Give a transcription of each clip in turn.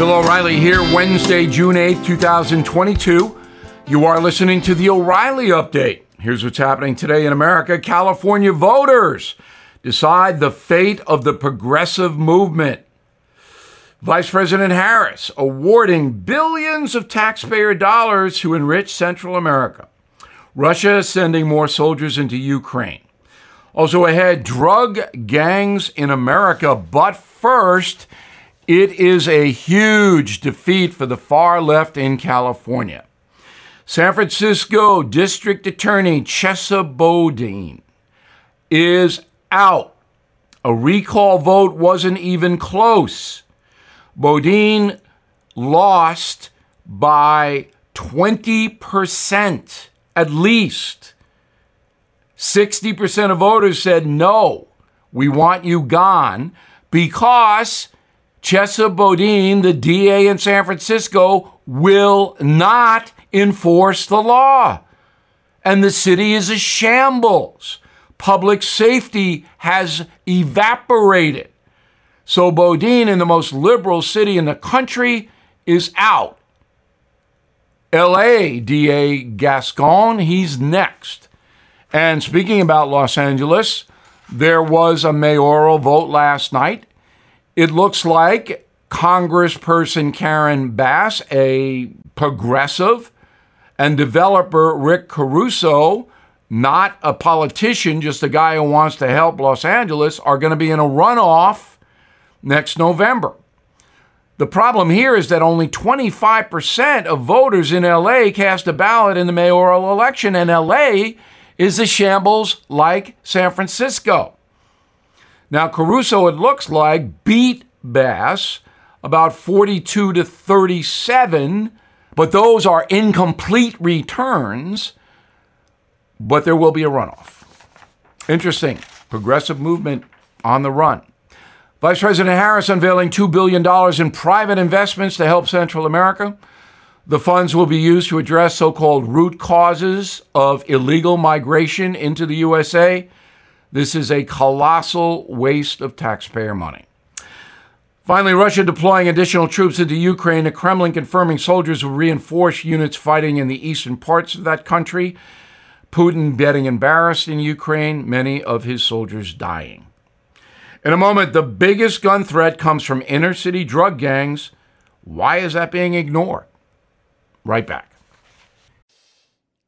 Bill O'Reilly here, Wednesday, June 8th, 2022. You are listening to the O'Reilly Update. Here's what's happening today in America. California voters decide the fate of the progressive movement. Vice President Harris awarding billions of taxpayer dollars to enrich Central America. Russia sending more soldiers into Ukraine. Also ahead, drug gangs in America, but first, it is a huge defeat for the far left in California. San Francisco District Attorney Chesa Boudin is out. A recall vote wasn't even close. Boudin lost by 20% at least. 60% of voters said, no, we want you gone, because Chesa Boudin, the DA in San Francisco, will not enforce the law. And the city is a shambles. Public safety has evaporated. So Boudin, in the most liberal city in the country, is out. L.A. DA Gascon, he's next. And speaking about Los Angeles, there was a mayoral vote last night. It looks like Congressperson Karen Bass, a progressive, and developer Rick Caruso, not a politician, just a guy who wants to help Los Angeles, are going to be in a runoff next November. The problem here is that only 25% of voters in L.A. cast a ballot in the mayoral election, and L.A. is a shambles like San Francisco. Now, Caruso, it looks like, beat Bass about 42-37, but those are incomplete returns, but there will be a runoff. Interesting. Progressive movement on the run. Vice President Harris unveiling $2 billion in private investments to help Central America. The funds will be used to address so-called root causes of illegal migration into the USA. This is a colossal waste of taxpayer money. Finally, Russia deploying additional troops into Ukraine. The Kremlin confirming soldiers will reinforce units fighting in the eastern parts of that country. Putin getting embarrassed in Ukraine, many of his soldiers dying. In a moment, the biggest gun threat comes from inner-city drug gangs. Why is that being ignored? Right back.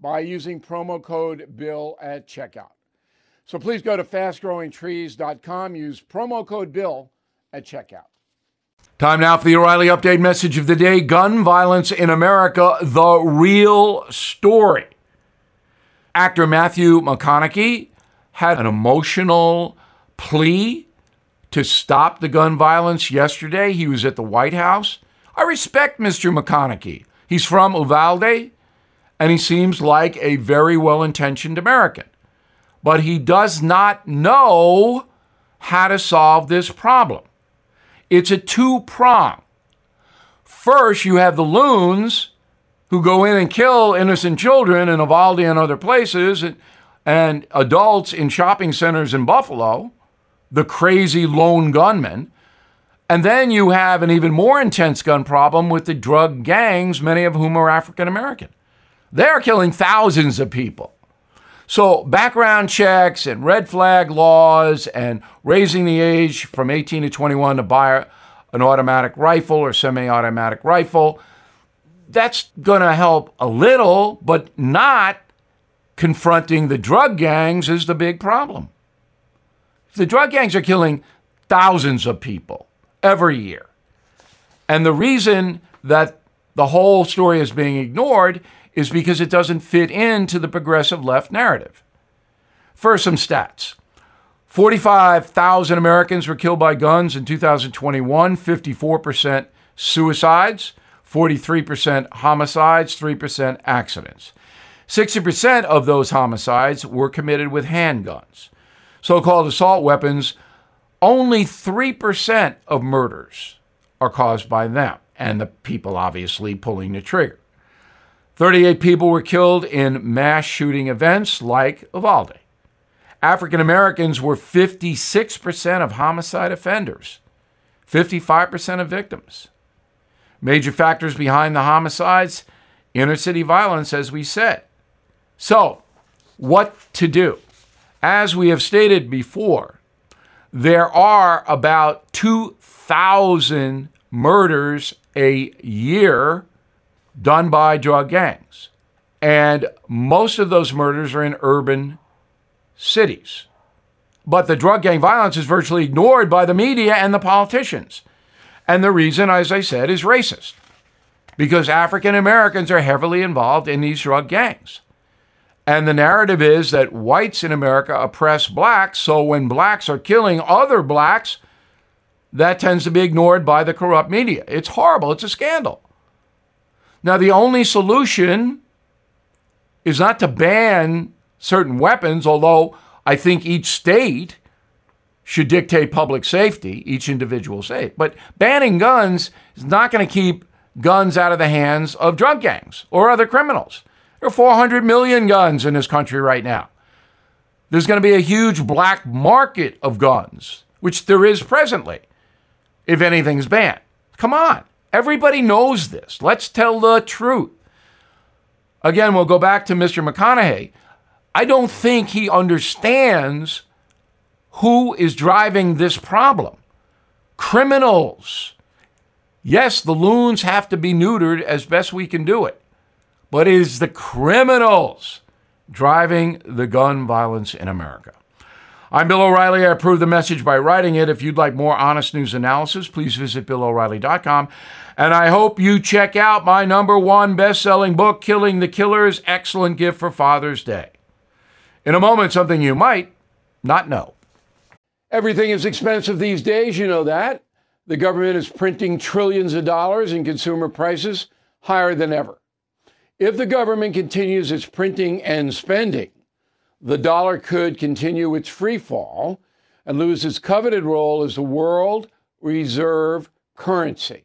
by using promo code BILL at checkout. So please go to fastgrowingtrees.com, use promo code BILL at checkout. Time now for the O'Reilly Update message of the day. Gun violence in America, the real story. Actor Matthew McConaughey had an emotional plea to stop the gun violence yesterday. He was at the White House. I respect Mr. McConaughey. He's from Uvalde, and he seems like a very well-intentioned American. But he does not know how to solve this problem. It's a two-prong. First, you have the loons who go in and kill innocent children in Uvalde and other places, and adults in shopping centers in Buffalo, the crazy lone gunmen. And then you have an even more intense gun problem with the drug gangs, many of whom are African-American. They're killing thousands of people. So background checks and red flag laws and raising the age from 18 to 21 to buy an automatic rifle or semi-automatic rifle. That's going to help a little, but not confronting the drug gangs is the big problem. The drug gangs are killing thousands of people every year. And the reason that the whole story is being ignored is because it doesn't fit into the progressive left narrative. First, some stats. 45,000 Americans were killed by guns in 2021, 54% suicides, 43% homicides, 3% accidents. 60% of those homicides were committed with handguns. So-called assault weapons, only 3% of murders are caused by them, and the people obviously pulling the trigger. 38 people were killed in mass shooting events like Uvalde. African Americans were 56% of homicide offenders, 55% of victims. Major factors behind the homicides, inner city violence, as we said. So, what to do? As we have stated before, there are about 2,000 murders a year done by drug gangs. And most of those murders are in urban cities. But the drug gang violence is virtually ignored by the media and the politicians. And the reason, as I said, is racist. Because African Americans are heavily involved in these drug gangs. And the narrative is that whites in America oppress blacks, so when blacks are killing other blacks, that tends to be ignored by the corrupt media. It's horrible. It's a scandal. Now, the only solution is not to ban certain weapons, although I think each state should dictate public safety, each individual state. But banning guns is not going to keep guns out of the hands of drug gangs or other criminals. There are 400 million guns in this country right now. There's going to be a huge black market of guns, which there is presently, if anything's banned. Come on. Everybody knows this. Let's tell the truth. Again, we'll go back to Mr. McConaughey. I don't think he understands who is driving this problem. Criminals. Yes, the loons have to be neutered as best we can do it. But it is the criminals driving the gun violence in America. I'm Bill O'Reilly. I approve the message by writing it. If you'd like more honest news analysis, please visit BillO'Reilly.com. And I hope you check out my #1 best-selling book, Killing the Killers, excellent gift for Father's Day. In a moment, something you might not know. Everything is expensive these days, you know that. The government is printing trillions of dollars and consumer prices higher than ever. If the government continues its printing and spending, the dollar could continue its free fall and lose its coveted role as the world reserve currency.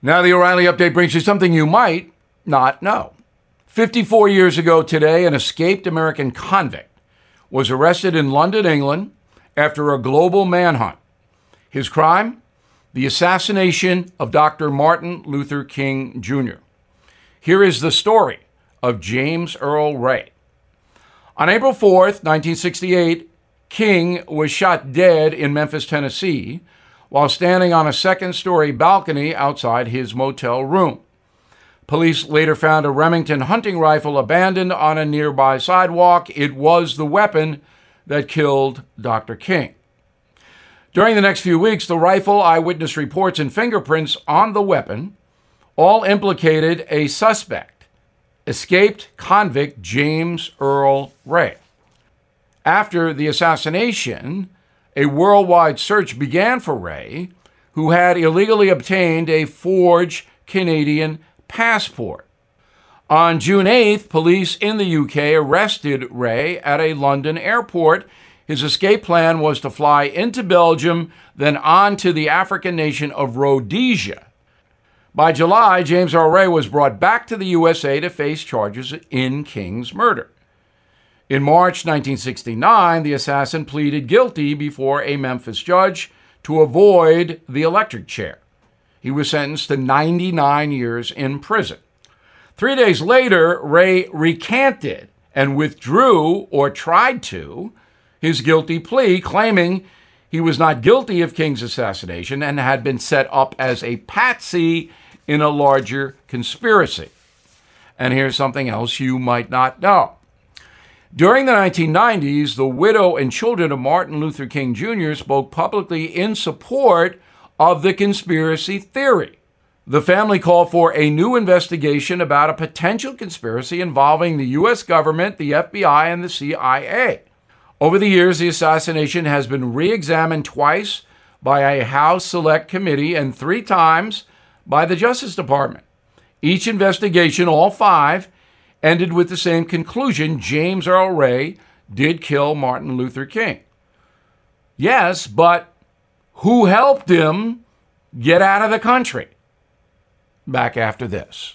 Now the O'Reilly Update brings you something you might not know. 54 years ago today, an escaped American convict was arrested in London, England, after a global manhunt. His crime? The assassination of Dr. Martin Luther King Jr. Here is the story of James Earl Ray. On April 4th, 1968, King was shot dead in Memphis, Tennessee, while standing on a second-story balcony outside his motel room. Police later found a Remington hunting rifle abandoned on a nearby sidewalk. It was the weapon that killed Dr. King. During the next few weeks, the rifle, eyewitness reports, and fingerprints on the weapon all implicated a suspect, escaped convict James Earl Ray. After the assassination, a worldwide search began for Ray, who had illegally obtained a forged Canadian passport. On June 8th, police in the UK arrested Ray at a London airport. His escape plan was to fly into Belgium, then on to the African nation of Rhodesia. By July, James Earl Ray was brought back to the USA to face charges in King's murder. In March 1969, the assassin pleaded guilty before a Memphis judge to avoid the electric chair. He was sentenced to 99 years in prison. 3 days later, Ray recanted and withdrew, or tried to, his guilty plea, claiming he was not guilty of King's assassination and had been set up as a patsy in a larger conspiracy. And here's something else you might not know. During the 1990s, the widow and children of Martin Luther King Jr. spoke publicly in support of the conspiracy theory. The family called for a new investigation about a potential conspiracy involving the U.S. government, the FBI, and the CIA. Over the years, the assassination has been re-examined twice by a House Select Committee and 3 times by the Justice Department. Each investigation, all 5, ended with the same conclusion: James Earl Ray did kill Martin Luther King. Yes, but who helped him get out of the country? Back after this.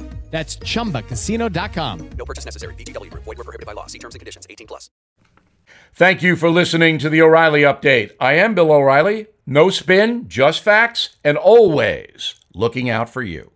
That's ChumbaCasino.com. No purchase necessary. VGW Group. Void where prohibited by law. See terms and conditions. 18+. Thank you for listening to the O'Reilly Update. I am Bill O'Reilly. No spin, just facts, and always looking out for you.